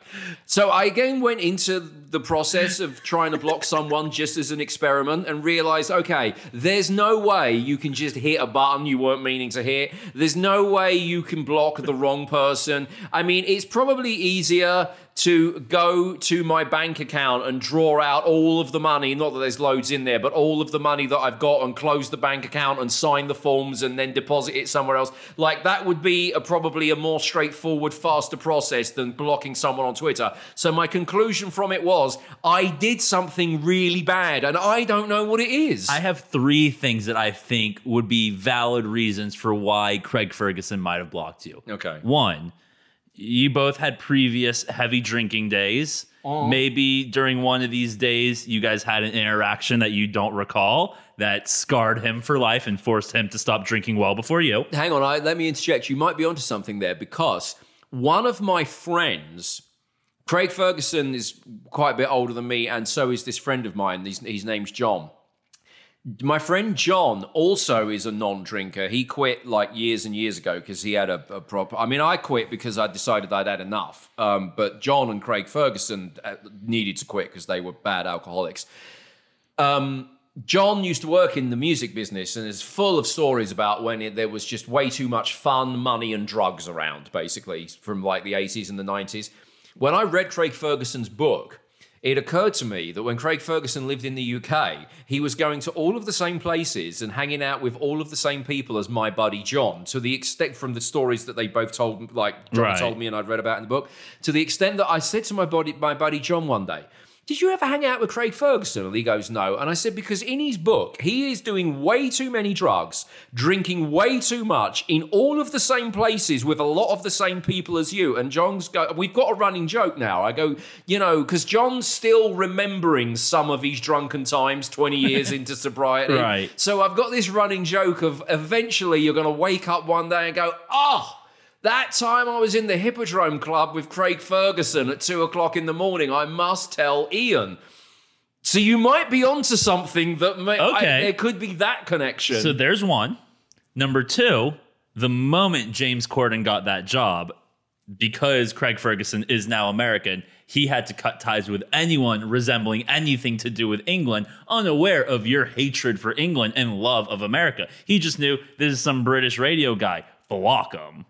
So I again went into the process of trying to block someone just as an experiment and realized, okay, there's no way you can just hit a button you weren't meaning to hit. There's no way you can block the wrong person. I mean, it's probably easier to go to my bank account and draw out all of the money, not that there's loads in there, but all of the money that I've got, and close the bank account and sign the forms and then deposit it somewhere else. Like, that would be probably a more straightforward, faster process than blocking someone on Twitter. So my conclusion from it was, I did something really bad and I don't know what it is. I have three things that I think would be valid reasons for why Craig Ferguson might have blocked you. Okay. One, you both had previous heavy drinking days. Oh. Maybe during one of these days, you guys had an interaction that you don't recall that scarred him for life and forced him to stop drinking well before you. Hang on, let me interject. You might be onto something there, because one of my friends, Craig Ferguson is quite a bit older than me, and so is this friend of mine. His name's John. My friend John also is a non-drinker. He quit like years and years ago because he had a problem. I mean, I quit because I decided I'd had enough. But John and Craig Ferguson needed to quit because they were bad alcoholics. John used to work in the music business and is full of stories about when there was just way too much fun, money, and drugs around, basically, from like the 80s and the 90s. When I read Craig Ferguson's book, it occurred to me that when Craig Ferguson lived in the UK, he was going to all of the same places and hanging out with all of the same people as my buddy John, to the extent, from the stories that they both told, like John told me and I'd read about in the book, to the extent that I said to my buddy John one day, "Did you ever hang out with Craig Ferguson?" And he goes, "No." And I said, because in his book, he is doing way too many drugs, drinking way too much in all of the same places with a lot of the same people as you. And John's go, we've got a running joke now. I go, you know, because John's still remembering some of his drunken times 20 years into sobriety. Right. So I've got this running joke of eventually you're going to wake up one day and go, oh, that time I was in the Hippodrome Club with Craig Ferguson at 2:00 in the morning, I must tell Ian. So you might be onto something that may, there could be that connection. So there's one. Number two, the moment James Corden got that job, because Craig Ferguson is now American, he had to cut ties with anyone resembling anything to do with England, unaware of your hatred for England and love of America. He just knew this is some British radio guy. Block him.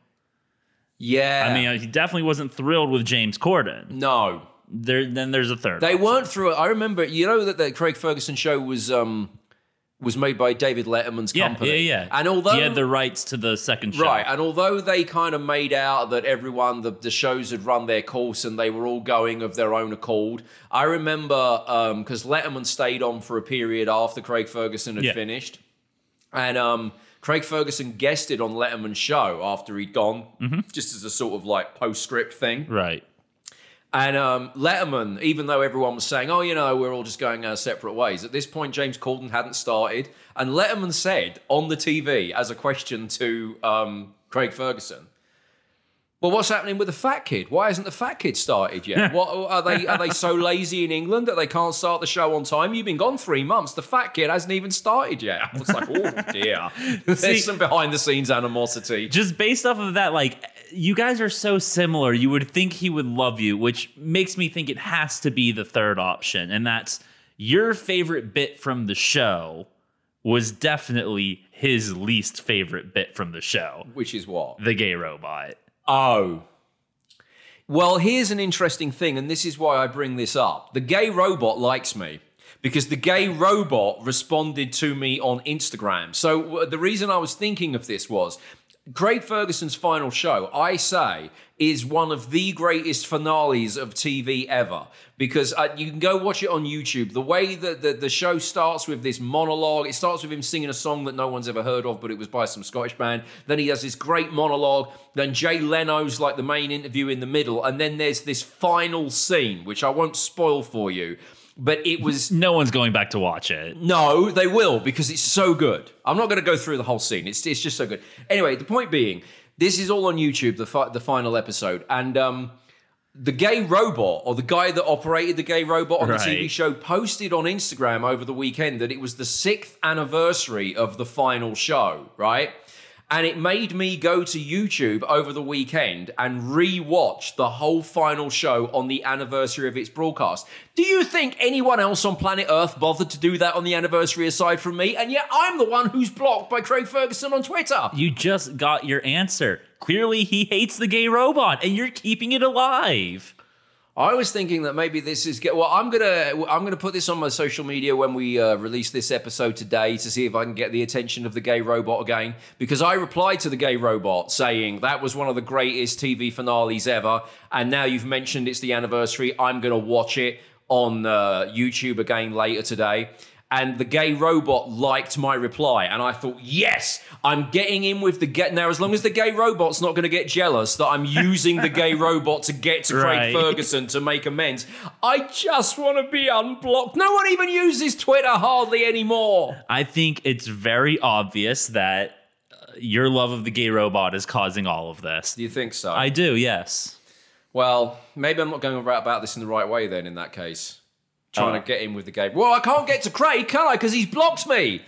Yeah. I mean, he definitely wasn't thrilled with James Corden. No. Then there's a third. They weren't through it. I remember, you know, that the Craig Ferguson show was made by David Letterman's company. Yeah. And although he had the rights to the second show. Right. And although they kind of made out that everyone, the shows had run their course and they were all going of their own accord, I remember, because Letterman stayed on for a period after Craig Ferguson had finished. And Craig Ferguson guested on Letterman's show after he'd gone, just as a sort of like postscript thing. Right. And Letterman, even though everyone was saying, oh, you know, we're all just going our separate ways, at this point, James Corden hadn't started. And Letterman said on the TV as a question to Craig Ferguson, well, what's happening with the fat kid? Why hasn't the fat kid started yet? What are they so lazy in England that they can't start the show on time? You've been gone 3 months. The fat kid hasn't even started yet. I was like, oh dear. There's some behind the scenes animosity. Just based off of that, like, you guys are so similar. You would think he would love you, which makes me think it has to be the third option. And that's your favorite bit from the show was definitely his least favorite bit from the show. Which is what? The gay robot. Oh. Well, here's an interesting thing, and this is why I bring this up. The gay robot likes me because the gay robot responded to me on Instagram. So the reason I was thinking of this was Craig Ferguson's final show, I say, is one of the greatest finales of TV ever, because you can go watch it on YouTube. The way that the show starts with this monologue, it starts with him singing a song that no one's ever heard of, but it was by some Scottish band. Then he does this great monologue. Then Jay Leno's like the main interview in the middle. And then there's this final scene, which I won't spoil for you. But it was... No one's going back to watch it. No, they will, because it's so good. I'm not going to go through the whole scene. It's just so good. Anyway, the point being, this is all on YouTube, the final episode. And the gay robot, or the guy that operated the gay robot on the TV show, posted on Instagram over the weekend that it was the 6th anniversary of the final show, right? And it made me go to YouTube over the weekend and re-watch the whole final show on the anniversary of its broadcast. Do you think anyone else on planet Earth bothered to do that on the anniversary aside from me? And yet I'm the one who's blocked by Craig Ferguson on Twitter. You just got your answer. Clearly, he hates the gay robot, and you're keeping it alive. I was thinking that maybe this is... Well, I'm gonna put this on my social media when we release this episode today to see if I can get the attention of the gay robot again, because I replied to the gay robot saying, that was one of the greatest TV finales ever, and now you've mentioned it's the anniversary. I'm going to watch it on YouTube again later today. And the gay robot liked my reply. And I thought, yes, I'm getting in with the get. Now, as long as the gay robot's not going to get jealous that I'm using the gay robot to get to Craig Ferguson to make amends, I just want to be unblocked. No one even uses Twitter hardly anymore. I think it's very obvious that your love of the gay robot is causing all of this. Do you think so? I do, yes. Well, maybe I'm not going about this in the right way then in that case. Trying to get in with the gay. Well, I can't get to Craig, can I? Because he's blocked me.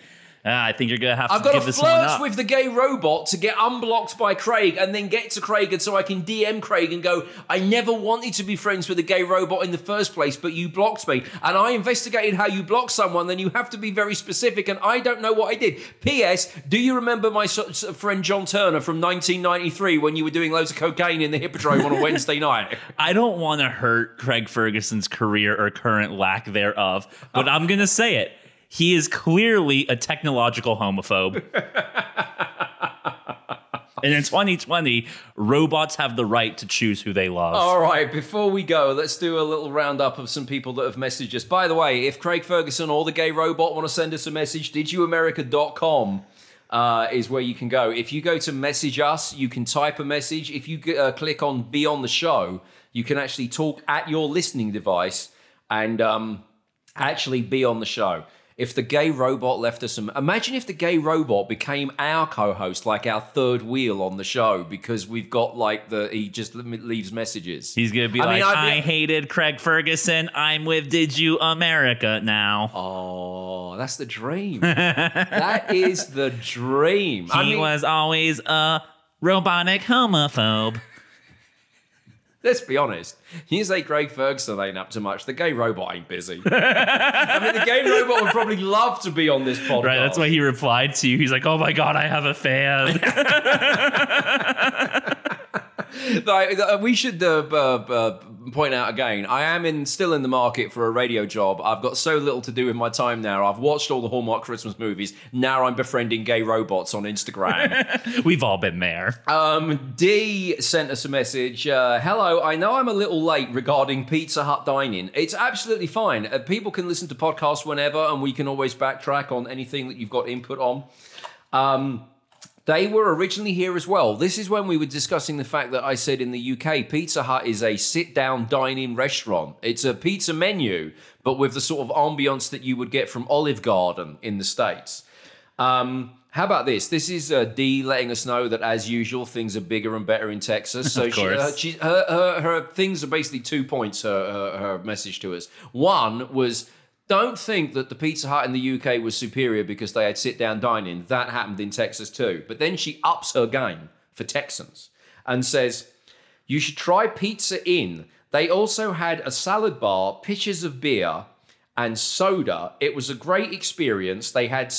I think you're going to have to give this one up. I've got to flirt with the gay robot to get unblocked by Craig and then get to Craig, and so I can DM Craig and go, I never wanted to be friends with the gay robot in the first place, but you blocked me. And I investigated how you block someone, then you have to be very specific, and I don't know what I did. P.S. Do you remember my friend John Turner from 1993 when you were doing loads of cocaine in the Hippodrome on a Wednesday night? I don't want to hurt Craig Ferguson's career or current lack thereof, but I'm going to say it. He is clearly a technological homophobe. And in 2020, robots have the right to choose who they love. All right, before we go, let's do a little roundup of some people that have messaged us. By the way, if Craig Ferguson or the gay robot want to send us a message, didyouamerica.com is where you can go. If you go to message us, you can type a message. If you click on Be On The Show, you can actually talk at your listening device and actually be on the show. If the gay robot left us some... Imagine if the gay robot became our co-host, like our third wheel on the show, because we've got, like, he just leaves messages. He's going to be I hated Craig Ferguson. I'm with Did You America now. Oh, that's the dream. That is the dream. He was always a robotic homophobe. Let's be honest. You say Craig Ferguson ain't up to much. The gay robot ain't busy. I mean, the gay robot would probably love to be on this podcast. Right, that's why he replied to you. He's like, oh my God, I have a fan. We should point out again, I am still in the market for a radio job. I've got so little to do with my time now. I've watched all the Hallmark Christmas movies. Now I'm befriending gay robots on Instagram. We've all been there. D sent us a message. Hello, I know I'm a little late regarding Pizza Hut dining. It's absolutely fine. People can listen to podcasts whenever, and we can always backtrack on anything that you've got input on. They were originally here as well. This is when we were discussing the fact that I said in the UK, Pizza Hut is a sit-down dining restaurant. It's a pizza menu, but with the sort of ambiance that you would get from Olive Garden in the States. How about this? This is Dee letting us know that, as usual, things are bigger and better in Texas. So her things are basically 2 points, her message to us. One was... Don't think that the Pizza Hut in the UK was superior because they had sit-down dining. That happened in Texas too. But then she ups her game for Texans and says, you should try Pizza Inn. They also had a salad bar, pitchers of beer, and soda. It was a great experience. They had a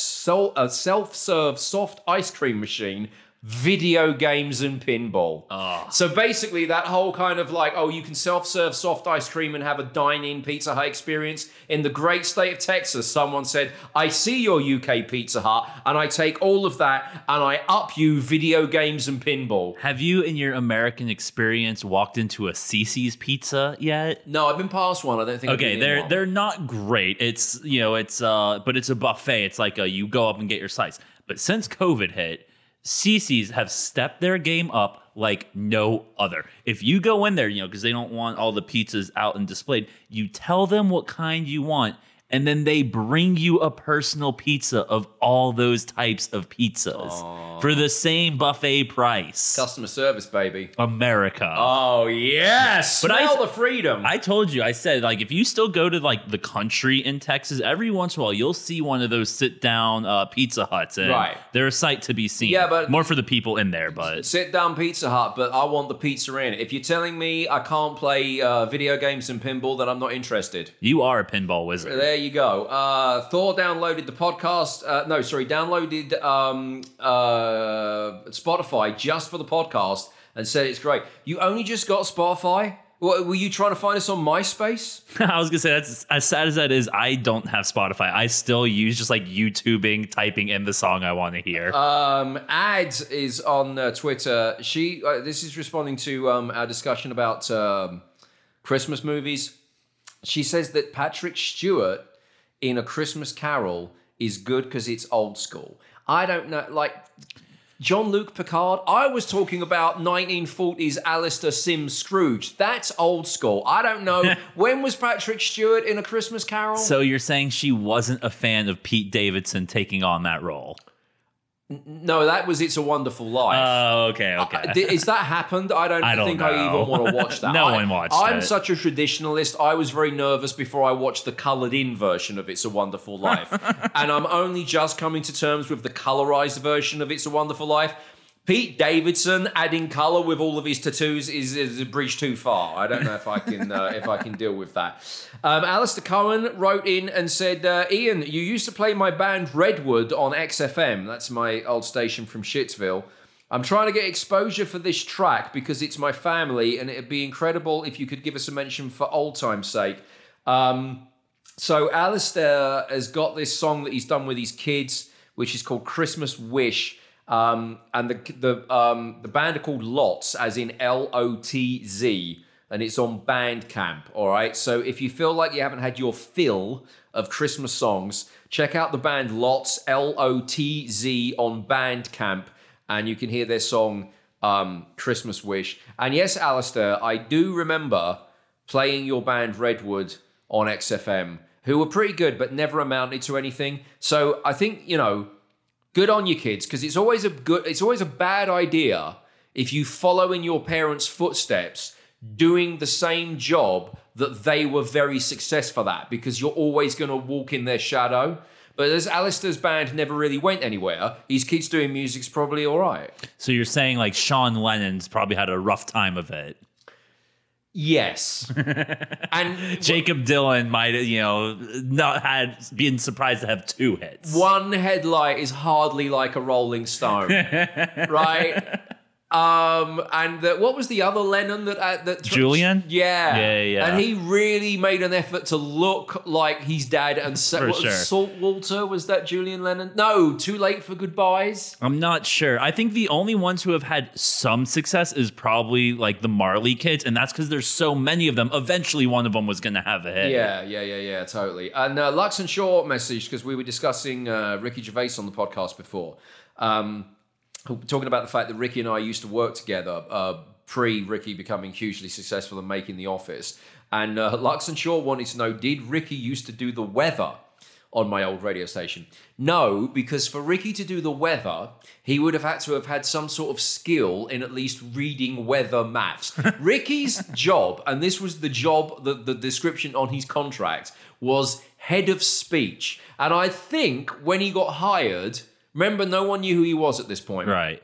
self-serve soft ice cream machine, video games, and pinball. So basically that whole kind of like, you can self-serve soft ice cream and have a dine-in Pizza Hut experience. In the great state of Texas, someone said, I see your UK Pizza Hut, and I take all of that, and I up you video games and pinball. Have you, in your American experience, walked into a Cece's Pizza yet? No, I've been past one. I don't think I've been in one. They're not great. It's, but it's a buffet. It's like you go up and get your slice. But since COVID hit, Cece's have stepped their game up like no other. If you go in there, because they don't want all the pizzas out and displayed, you tell them what kind you want, and then they bring you a personal pizza of all those types of pizzas for the same buffet price. Customer service, baby. America. Oh, yes. But smell the freedom. I told you, I said, like, if you still go to, like, the country in Texas, every once in a while, you'll see one of those sit-down Pizza Huts. And right. They're a sight to be seen. Yeah, but more for the people in there, but... Sit-down Pizza Hut, but I want the pizza in. If you're telling me I can't play video games and pinball, then I'm not interested. You are a pinball wizard. There you go. Thor downloaded the podcast. Downloaded Spotify just for the podcast and said it's great. You only just got Spotify? Were you trying to find us on MySpace? I was going to say, that's as sad as that is, I don't have Spotify. I still use just like YouTubing, typing in the song I want to hear. Ads is on Twitter. She this is responding to our discussion about Christmas movies. She says that Patrick Stewart in A Christmas Carol is good because it's old school. I don't know, like... Jean-Luc Picard. I was talking about 1940s Alistair Sim Scrooge. That's old school. I don't know. When was Patrick Stewart in A Christmas Carol? So you're saying she wasn't a fan of Pete Davidson taking on that role? No, that was It's a Wonderful Life. Oh, okay. Is that happened? I don't think I even want to watch that. No one watched it. I'm such a traditionalist. I was very nervous before I watched the colored-in version of It's a Wonderful Life. And I'm only just coming to terms with the colorized version of It's a Wonderful Life. Pete Davidson adding color with all of his tattoos is a bridge too far. I don't know if I can if I can deal with that. Alistair Cohen wrote in and said, Ian, you used to play my band Redwood on XFM. That's my old station from Shittsville. I'm trying to get exposure for this track because it's my family, and it'd be incredible if you could give us a mention for old time's sake. So Alistair has got this song that he's done with his kids, which is called Christmas Wish. And the band are called Lots, as in Lotz, and it's on Bandcamp, all right? So if you feel like you haven't had your fill of Christmas songs, check out the band Lots, Lotz, on Bandcamp, and you can hear their song Christmas Wish. And yes, Alistair, I do remember playing your band Redwood on XFM, who were pretty good but never amounted to anything. So I think, you know... Good on you, kids, because it's always a bad idea if you follow in your parents' footsteps doing the same job that they were very successful at, because you're always going to walk in their shadow. But as Alistair's band never really went anywhere, his kids doing music's probably all right. So you're saying like Sean Lennon's probably had a rough time of it. Yes. And Jacob Dylan might have, not had been surprised to have two hits. One headlight is hardly like a Rolling Stone, right? What was the other Lennon that Julian? Yeah. And he really made an effort to look like his dad. And Saltwater, was that Julian Lennon? No, Too Late for Goodbyes. I'm not sure. I think the only ones who have had some success is probably like the Marley kids, and that's because there's so many of them. Eventually, one of them was going to have a hit. Yeah, totally. And Lux and Shaw message, because we were discussing Ricky Gervais on the podcast before. Talking about the fact that Ricky and I used to work together pre-Ricky becoming hugely successful and making The Office. And Lux and Shaw wanted to know, did Ricky used to do the weather on my old radio station? No, because for Ricky to do the weather, he would have had to have had some sort of skill in at least reading weather maps. Ricky's job, and this was the job, the description on his contract, was head of speech. And I think when he got hired... Remember, no one knew who he was at this point. Right.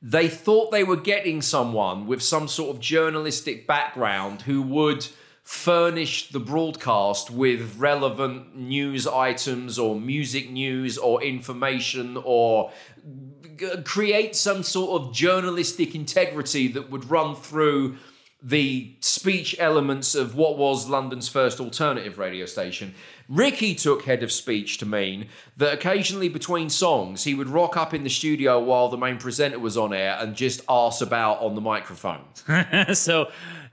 They thought they were getting someone with some sort of journalistic background who would furnish the broadcast with relevant news items or music news or information or create some sort of journalistic integrity that would run through the speech elements of what was London's first alternative radio station. Ricky took head of speech to mean that occasionally between songs, he would rock up in the studio while the main presenter was on air and just arse about on the microphone. So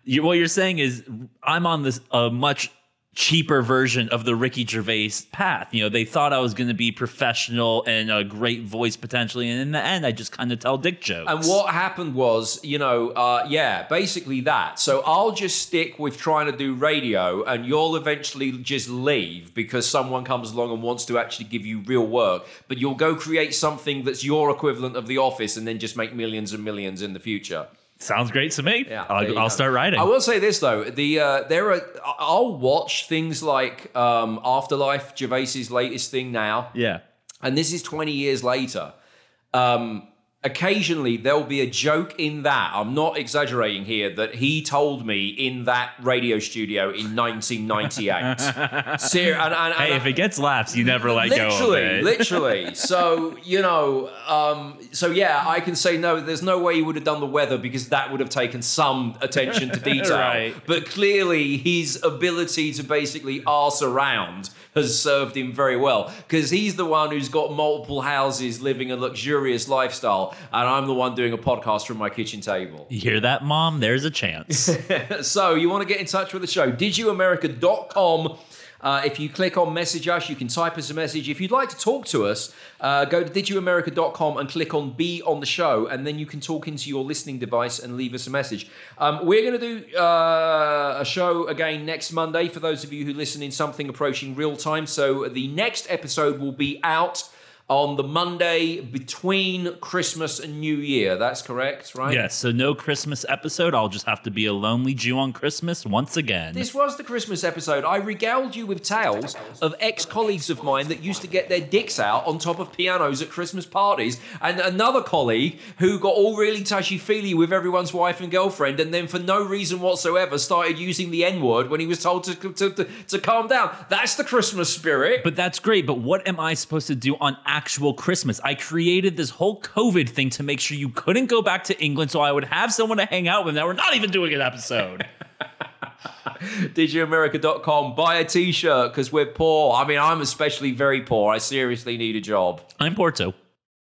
what you're saying is I'm on this much cheaper version of the Ricky Gervais path. You know, they thought I was going to be professional and a great voice potentially, and in the end, I just kind of tell dick jokes. And what happened was, you know, basically that. So I'll just stick with trying to do radio, and you'll eventually just leave because someone comes along and wants to actually give you real work, but you'll go create something that's your equivalent of The Office and then just make millions and millions in the future. Sounds great to me. Yeah, I'll start writing. I will say this though: I'll watch things like Afterlife, Gervais's latest thing now. Yeah, and this is 20 years later. Occasionally, there'll be a joke in that. I'm not exaggerating here. That he told me in that radio studio in 1998. Hey, if it gets laughs, you never let go of it. Literally. So, you know, I can say no. There's no way he would have done the weather because that would have taken some attention to detail. Right. But clearly, his ability to basically arse around has served him very well because he's the one who's got multiple houses, living a luxurious lifestyle. And I'm the one doing a podcast from my kitchen table. You hear that, Mom? There's a chance. So you want to get in touch with the show, didyouamerica.com. If you click on message us, you can type us a message. If you'd like to talk to us, go to didyouamerica.com and click on Be on the Show, and then you can talk into your listening device and leave us a message. We're going to do a show again next Monday for those of you who listen in something approaching real time. So the next episode will be out on the Monday between Christmas and New Year. That's correct, right? Yes, so no Christmas episode. I'll just have to be a lonely Jew on Christmas once again. This was the Christmas episode. I regaled you with tales of ex-colleagues of mine that used to get their dicks out on top of pianos at Christmas parties, and another colleague who got all really touchy-feely with everyone's wife and girlfriend and then for no reason whatsoever started using the N-word when he was told to calm down. That's the Christmas spirit. But that's great, but what am I supposed to do on actual Christmas? I created this whole COVID thing to make sure you couldn't go back to England, so I would have someone to hang out with. Now we're not even doing an episode. DidYouAmerica.com. Buy a t-shirt because we're poor. I mean, I'm especially very poor. I seriously need a job. I'm poor too.